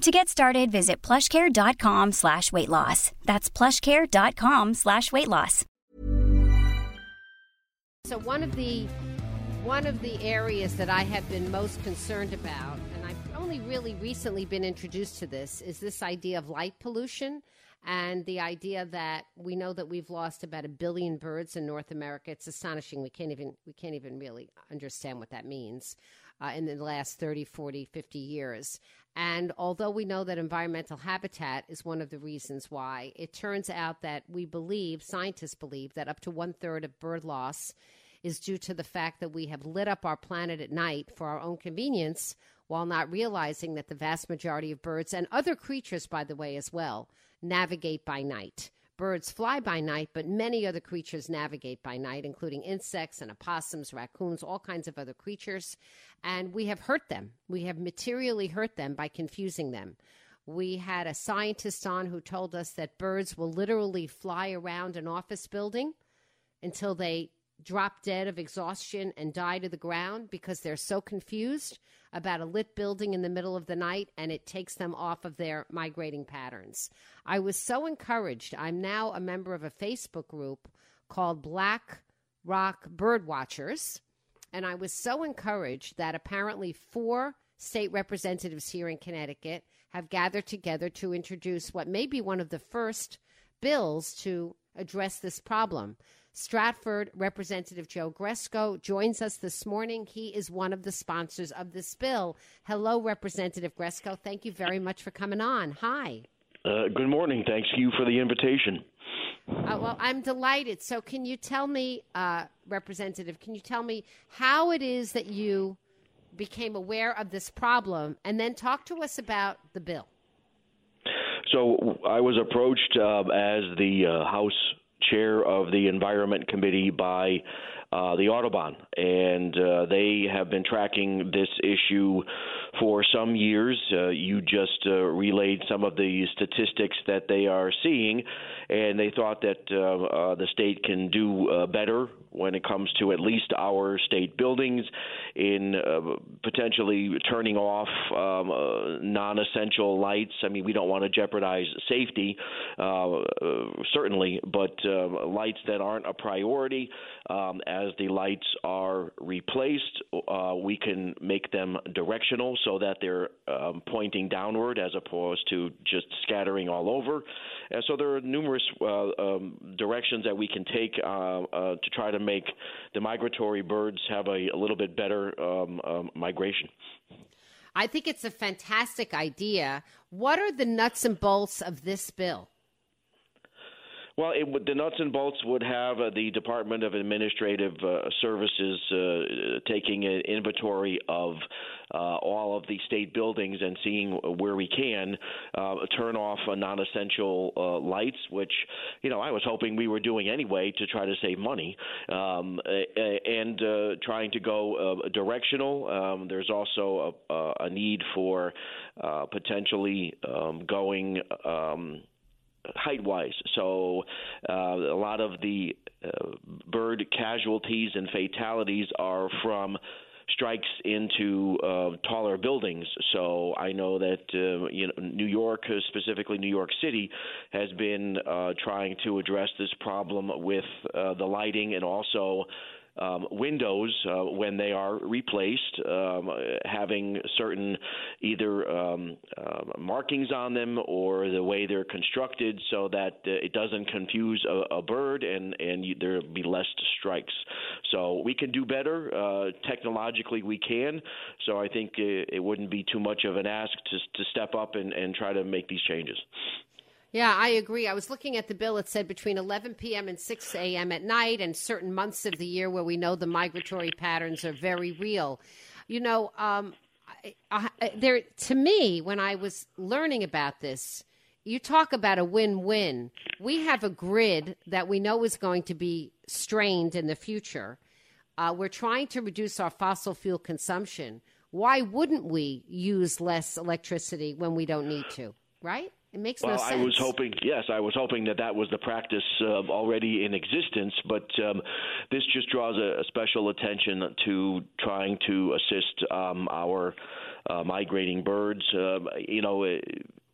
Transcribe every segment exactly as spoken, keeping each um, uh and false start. To get started, visit plushcare.com slash weight loss. That's plushcare.com slash weight loss. So one of the one of the areas that I have been most concerned about, and I've only really recently been introduced to this, is this idea of light pollution and the idea that we know that we've lost about a billion birds in North America. It's astonishing. We can't even we can't even really understand what that means uh, in the last thirty, forty, fifty years. And although we know that environmental habitat is one of the reasons why, it turns out that we believe, scientists believe, that up to one-third of bird loss is due to the fact that we have lit up our planet at night for our own convenience while not realizing that the vast majority of birds, and other creatures, by the way, as well, navigate by night. Birds fly by night, but many other creatures navigate by night, including insects and opossums, raccoons, all kinds of other creatures. And we have hurt them. We have materially hurt them by confusing them. We had a scientist on who told us that birds will literally fly around an office building until they drop dead of exhaustion and die to the ground because they're so confused about a lit building in the middle of the night, and it takes them off of their migrating patterns. I was so encouraged. I'm now a member of a Facebook group called Black Rock Bird Watchers, and I was so encouraged that apparently four state representatives here in Connecticut have gathered together to introduce what may be one of the first bills to address this problem. Stratford Representative Joe Gresko joins us this morning. He is one of the sponsors of this bill. Hello, Representative Gresko. Thank you very much for coming on. Hi. Uh, good morning. Thanks you for the invitation. Uh, well, I'm delighted. So can you tell me, uh, Representative, can you tell me how it is that you became aware of this problem, and then talk to us about the bill? So I was approached uh, as the uh, House Chair of the Environment Committee by uh, the Audubon, and uh, they have been tracking this issue for some years. Uh, you just uh, relayed some of the statistics that they are seeing, and they thought that uh, uh, the state can do uh, better when it comes to at least our state buildings in uh, potentially turning off um, uh, non-essential lights. I mean, we don't want to jeopardize safety, uh, uh, certainly, but uh, lights that aren't a priority, um, as the lights are replaced, uh, we can make them directional so that they're um, pointing downward as opposed to just scattering all over. And so there are numerous uh, um, directions that we can take uh, uh, to try to make the migratory birds have a, a little bit better um, um, migration. I think it's a fantastic idea. What are the nuts and bolts of this bill? Well, it would, the nuts and bolts would have uh, the Department of Administrative uh, Services uh, taking an inventory of uh, all of the state buildings and seeing where we can uh, turn off uh, non-essential uh, lights, which, you know, I was hoping we were doing anyway to try to save money, um, and uh, trying to go uh, directional. Um, there's also a, a need for uh, potentially um, going um, – height-wise. So uh, a lot of the uh, bird casualties and fatalities are from strikes into uh, taller buildings. So I know that uh, you know New York, specifically New York City, has been uh, trying to address this problem with uh, the lighting and also Um, windows, uh, when they are replaced, um, having certain either um, uh, markings on them or the way they're constructed so that uh, it doesn't confuse a, a bird and, and you, there'll be less strikes. So we can do better. Uh, technologically, we can. So I think it, it wouldn't be too much of an ask to, to step up and, and try to make these changes. Yeah, I agree. I was looking at the bill. It said between eleven p.m. and six a.m. at night and certain months of the year where we know the migratory patterns are very real. You know, um, I, I, there to me, when I was learning about this, you talk about a win-win. We have a grid that we know is going to be strained in the future. Uh, we're trying to reduce our fossil fuel consumption. Why wouldn't we use less electricity when we don't need to, right? It makes well, no sense. I was hoping, yes, I was hoping that that was the practice uh, already in existence, but um, this just draws a, a special attention to trying to assist um, our uh, migrating birds. Uh, you know, it,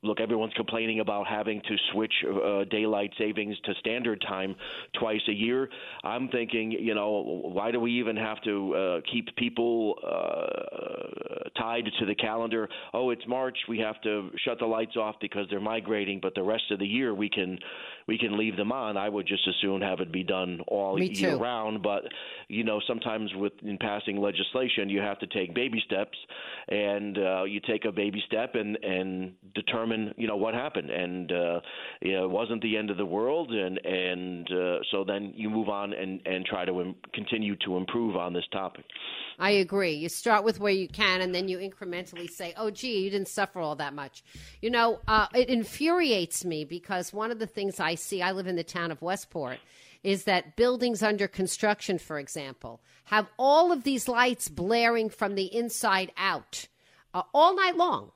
Look, everyone's complaining about having to switch uh, daylight savings to standard time twice a year. I'm thinking, you know, why do we even have to uh, keep people uh, tied to the calendar? Oh, it's March. We have to shut the lights off because they're migrating, but the rest of the year we can we can leave them on. I would just as soon have it be done all Me year too. round. But, you know, sometimes with in passing legislation, you have to take baby steps, and uh, you take a baby step and, and determine you know what happened, and uh, you know, it wasn't the end of the world, and and uh, so then you move on and, and try to im- continue to improve on this topic. I agree. You start with where you can, and then you incrementally say, "Oh, gee, you didn't suffer all that much." You know, uh, it infuriates me because one of the things I see, I live in the town of Westport, is that buildings under construction, for example, have all of these lights blaring from the inside out uh, all night long.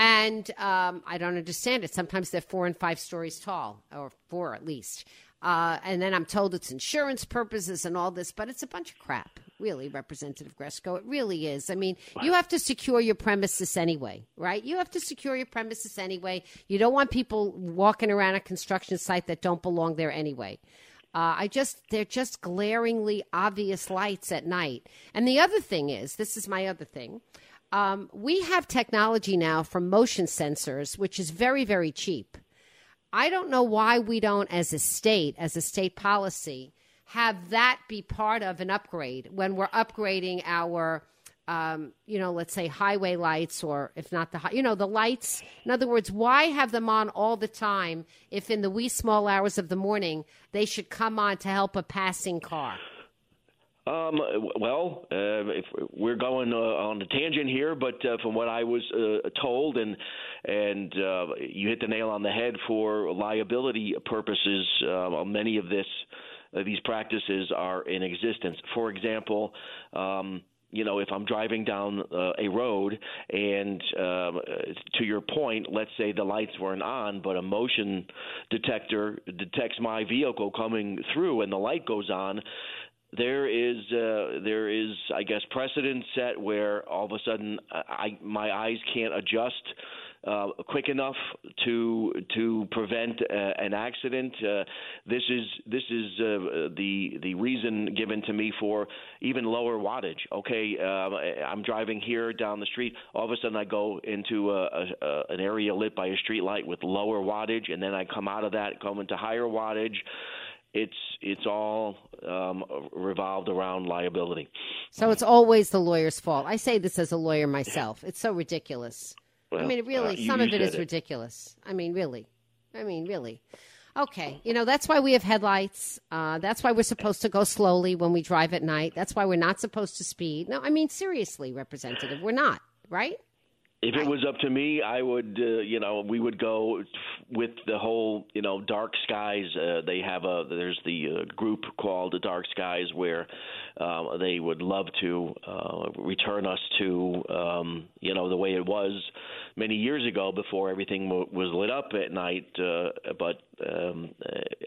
And um, I don't understand it. Sometimes they're four and five stories tall, or four at least. Uh, and then I'm told it's insurance purposes and all this, but it's a bunch of crap, really, Representative Gresko. It really is. I mean, wow. You have to secure your premises anyway, right? You have to secure your premises anyway. You don't want people walking around a construction site that don't belong there anyway. Uh, I just they're just glaringly obvious lights at night. And the other thing is, this is my other thing, Um, we have technology now from motion sensors, which is very, very cheap. I don't know why we don't, as a state, as a state policy, have that be part of an upgrade when we're upgrading our, um, you know, let's say highway lights, or if not the, you know, the lights. In other words, why have them on all the time if in the wee small hours of the morning they should come on to help a passing car? Um, well, uh, if we're going uh, on a tangent here, but uh, from what I was uh, told, and and uh, you hit the nail on the head for liability purposes, uh, many of this, uh, these practices are in existence. For example, um, you know, if I'm driving down uh, a road and uh, to your point, let's say the lights weren't on, but a motion detector detects my vehicle coming through and the light goes on. There is, uh, there is, I guess, precedent set where all of a sudden I, my eyes can't adjust uh, quick enough to to prevent uh, an accident. Uh, this is this is uh, the the reason given to me for even lower wattage. Okay, uh, I'm driving here down the street. All of a sudden, I go into a, a, a, an area lit by a street light with lower wattage, and then I come out of that, go into higher wattage. It's it's all um, revolved around liability. So it's always the lawyer's fault. I say this as a lawyer myself. It's so ridiculous. Well, I mean, really, uh, you, some you of it is it. ridiculous. I mean, really. I mean, really. Okay. You know, that's why we have headlights. Uh, that's why we're supposed to go slowly when we drive at night. That's why we're not supposed to speed. No, I mean, seriously, Representative, we're not, right? If it was up to me, I would, uh, you know, we would go with the whole, you know, Dark Skies. Uh, they have a, there's the uh, group called the Dark Skies where uh, they would love to uh, return us to, um, you know, the way it was many years ago before everything w- was lit up at night. Uh, but um,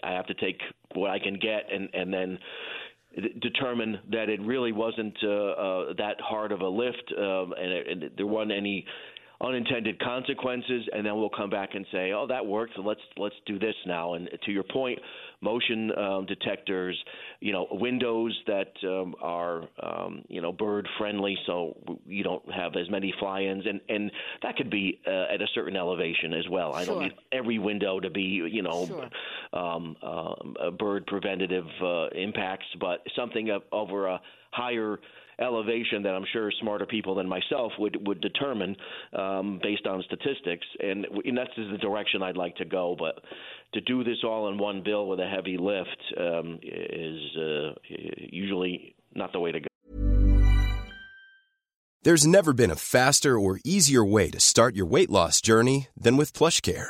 I have to take what I can get and, and then determine that it really wasn't uh, uh, that hard of a lift, um, and, it, and there weren't any unintended consequences, and then we'll come back and say, oh, that worked, so let's let's do this now. And to your point, motion um, detectors, you know, windows that um, are, um, you know, bird friendly, so you don't have as many fly-ins, and, and that could be uh, at a certain elevation as well. I sure. don't need every window to be, you know, sure. um, uh, bird preventative uh, impacts, but something of, over a higher elevation that I'm sure smarter people than myself would, would determine um, based on statistics. And, and that's the direction I'd like to go. But to do this all in one bill with a heavy lift um, is uh, usually not the way to go. There's never been a faster or easier way to start your weight loss journey than with PlushCare.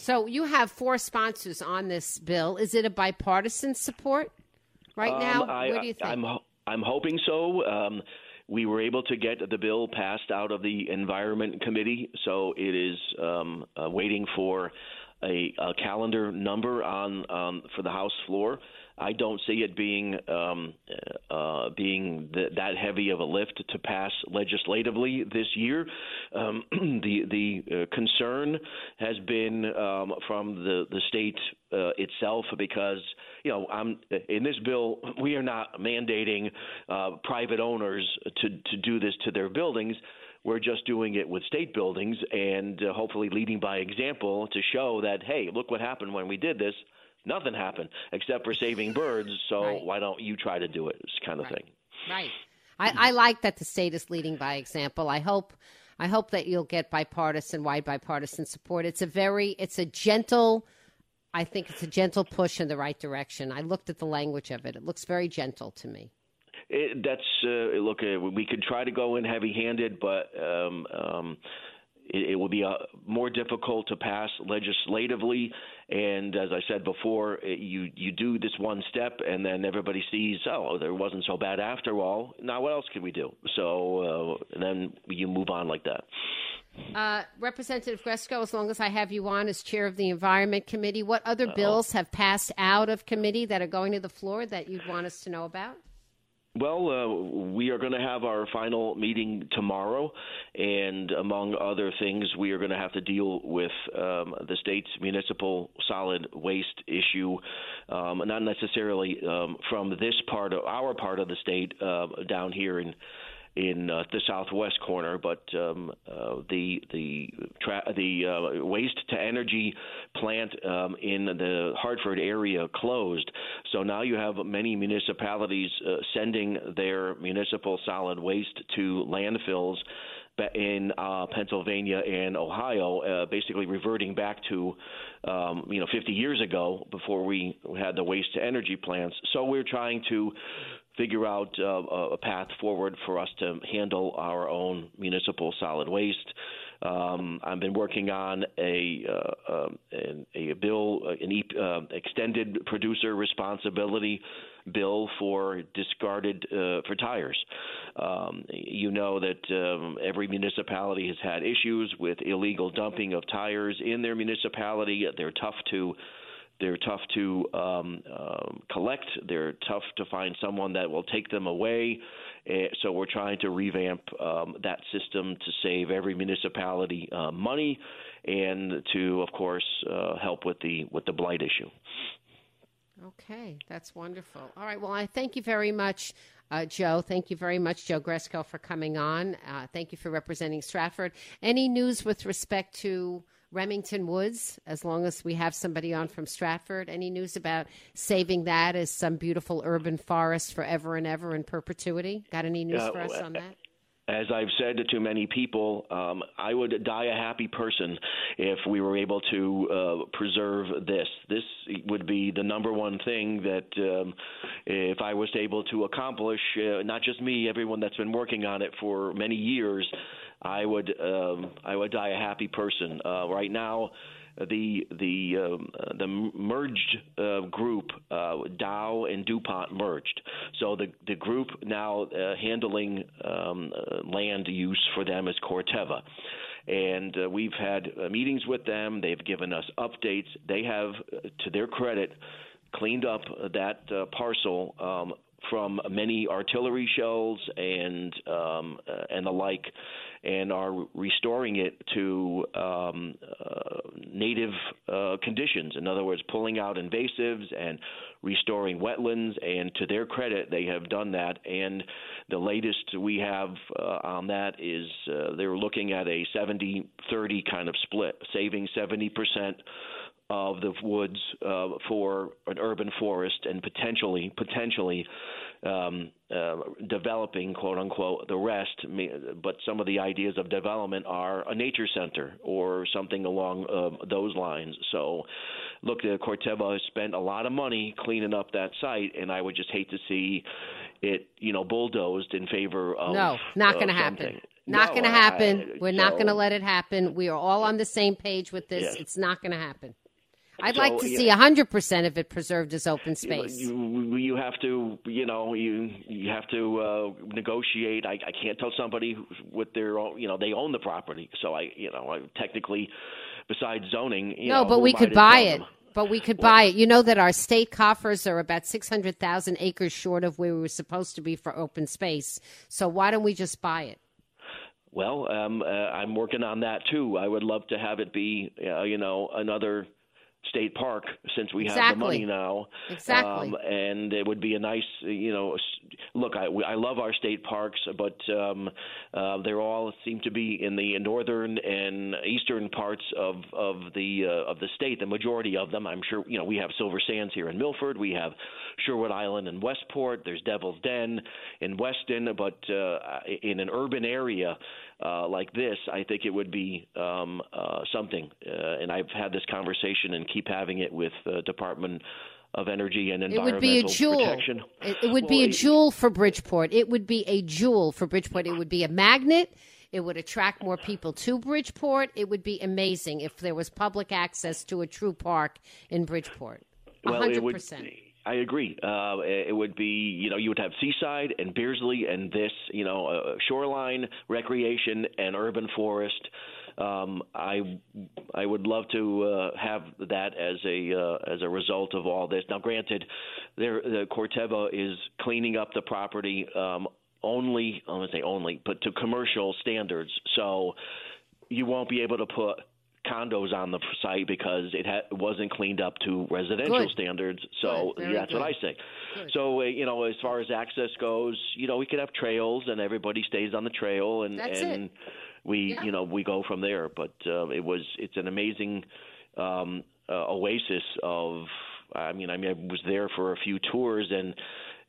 So you have four sponsors on this bill. Is it a bipartisan support right um, now? I, what do you think? I'm, I'm hoping so. Um, we were able to get the bill passed out of the Environment Committee, so it is um, uh, waiting for a, a calendar number on um, for the House floor. I don't see it being um, uh, being th- that heavy of a lift to pass legislatively this year. Um, the the uh, concern has been um, from the the state uh, itself because you know I'm in this bill we are not mandating uh, private owners to to do this to their buildings. We're just doing it with state buildings and uh, hopefully leading by example to show that hey, look what happened when we did this. Nothing happened except for saving birds, so right. why don't you try to do it, this kind of right. thing. Right. I, I like that the state is leading by example. I hope I hope that you'll get bipartisan, wide bipartisan support. It's a very, it's a gentle, I think it's a gentle push in the right direction. I looked at the language of it. It looks very gentle to me. It, that's, uh, look, uh, we could try to go in heavy-handed, but um, um, it, it will be uh, more difficult to pass legislatively. And as I said before, you, you do this one step and then everybody sees, oh, there wasn't so bad after all. Now what else can we do? So uh, and then you move on like that. Uh, Representative Gresko, as long as I have you on as chair of the Environment Committee, what other Uh-oh. bills have passed out of committee that are going to the floor that you'd want us to know about? Well, uh, we are going to have our final meeting tomorrow, and among other things, we are going to have to deal with um, the state's municipal solid waste issue, um, not necessarily um, from this part of our part of the state uh, down here in in uh, the southwest corner, but um, uh, the the tra- the uh, waste to energy plant um, in the Hartford area closed. So now you have many municipalities uh, sending their municipal solid waste to landfills in uh, Pennsylvania and Ohio, uh, basically reverting back to um, you know fifty years ago before we had the waste to energy plants. So we're trying to figure out uh, a path forward for us to handle our own municipal solid waste. Um, I've been working on a uh, uh, an, a bill, an e- uh, extended producer responsibility bill for discarded uh, for tires. Um, you know that um, every municipality has had issues with illegal dumping of tires in their municipality. They're tough to They're tough to um, uh, collect. They're tough to find someone that will take them away. Uh, so we're trying to revamp um, that system to save every municipality uh, money and to, of course, uh, help with the with the blight issue. Okay, that's wonderful. All right. Well, I thank you very much. uh, Joe. Thank you very much, Joe Gresko, for coming on. Uh, thank you for representing Stratford. Any news with respect to Remington Woods, as long as we have somebody on from Stratford? Any news about saving that as some beautiful urban forest forever and ever in perpetuity? Got any news uh, for us on that? As I've said to too many people, um, I would die a happy person if we were able to uh, preserve this. This would be the number one thing that um, if I was able to accomplish, uh, not just me, everyone that's been working on it for many years, I would um, I would die a happy person. Uh, right now, the the um, the merged uh, group, uh, Dow and DuPont merged. So the the group now uh, handling um, uh, land use for them is Corteva. And uh, we've had uh, meetings with them. They've given us updates. They have, uh, to their credit, cleaned up that uh, parcel um, from many artillery shells and um, and the like, and are restoring it to um, uh, native uh, conditions. In other words, pulling out invasives and restoring wetlands, and to their credit, they have done that. And the latest we have uh, on that is uh, they're looking at a seventy thirty kind of split, saving seventy percent of the woods uh, for an urban forest and potentially potentially um, uh, developing, quote unquote, the rest. But some of the ideas of development are a nature center or something along uh, those lines. So look, the Corteva has spent a lot of money cleaning up that site, and I would just hate to see it, you know, bulldozed in favor of no, not going to happen. Not no, going to happen. I, We're so, not going to let it happen. We are all on the same page with this. Yes. It's not going to happen. I'd so, like to see one hundred percent of it preserved as open space. You, you have to, you know, you you have to uh, negotiate. I, I can't tell somebody with their own, you know, they own the property. So I, you know, I technically, besides zoning, you no, know, but we could buy it. Them? But we could buy it. You know that our state coffers are about six hundred thousand acres short of where we were supposed to be for open space. So why don't we just buy it? Well, um, uh, I'm working on that too. I would love to have it be, uh, you know, another state park since we exactly. have the money now. Exactly. Um, and it would be a nice, you know, look, I, I love our state parks, but um, uh, they're all seem to be in the northern and eastern parts of, of the uh, of the state, the majority of them. I'm sure, you know, we have Silver Sands here in Milford. We have Sherwood Island in Westport. There's Devil's Den in Weston. But uh, in an urban area uh, like this, I think it would be um, uh, something. Uh, and I've had this conversation and keep having it with the uh, Department of Energy and Environmental Protection. It would be a jewel. Protection. It, it would well, be a it, jewel for Bridgeport. It would be a jewel for Bridgeport. It would be a magnet. It would attract more people to Bridgeport. It would be amazing if there was public access to a true park in Bridgeport. one hundred percent. Well, it would, I agree. Uh, it would be, you know, you would have Seaside and Beersley and this, you know, uh, shoreline, recreation, and urban forest. Um, I I would love to uh, have that as a uh, as a result of all this. Now, granted, there, the Corteva is cleaning up the property um, only, I'm going to say only, but to commercial standards. So you won't be able to put condos on the site because it ha- wasn't cleaned up to residential good. standards. So good, that's good. what I say. Good. So, uh, you know, as far as access goes, you know, we could have trails and everybody stays on the trail and that's and it. We, yeah. you know, we go from there. But uh, it was, it's an amazing um, uh, oasis of, I mean, I mean, I was there for a few tours, and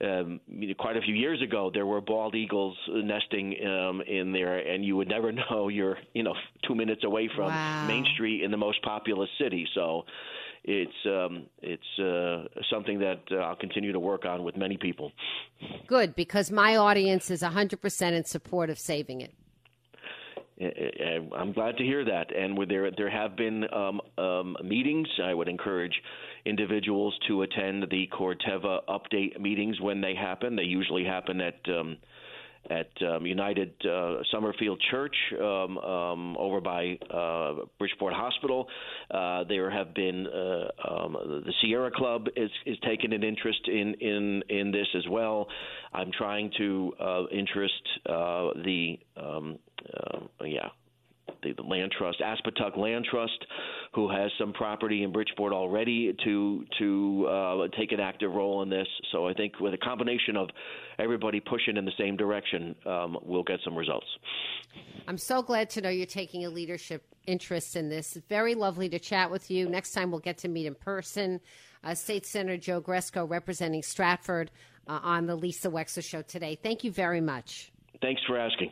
um, quite a few years ago, there were bald eagles nesting um, in there, and you would never know you're, you know, two minutes away from wow. Main Street in the most populous city. So it's um, it's uh, something that uh, I'll continue to work on with many people. Good, because my audience is one hundred percent in support of saving it. I'm glad to hear that. And there there have been um, um, meetings. I would encourage individuals to attend the Corteva update meetings when they happen. They usually happen at um, at um, United uh, Summerfield Church um, um, over by uh, Bridgeport Hospital. Uh, there have been uh, um, the Sierra Club is, is taking an interest in, in, in this as well. I'm trying to uh, interest uh, the um, – Uh, yeah, the, the land trust, Aspatuck Land Trust, who has some property in Bridgeport already, to to uh, take an active role in this. So I think with a combination of everybody pushing in the same direction, um, we'll get some results. I'm so glad to know you're taking a leadership interest in this. Very lovely to chat with you. Next time we'll get to meet in person. Uh, State Senator Joe Gresko representing Stratford uh, on the Lisa Wexler Show today. Thank you very much. Thanks for asking.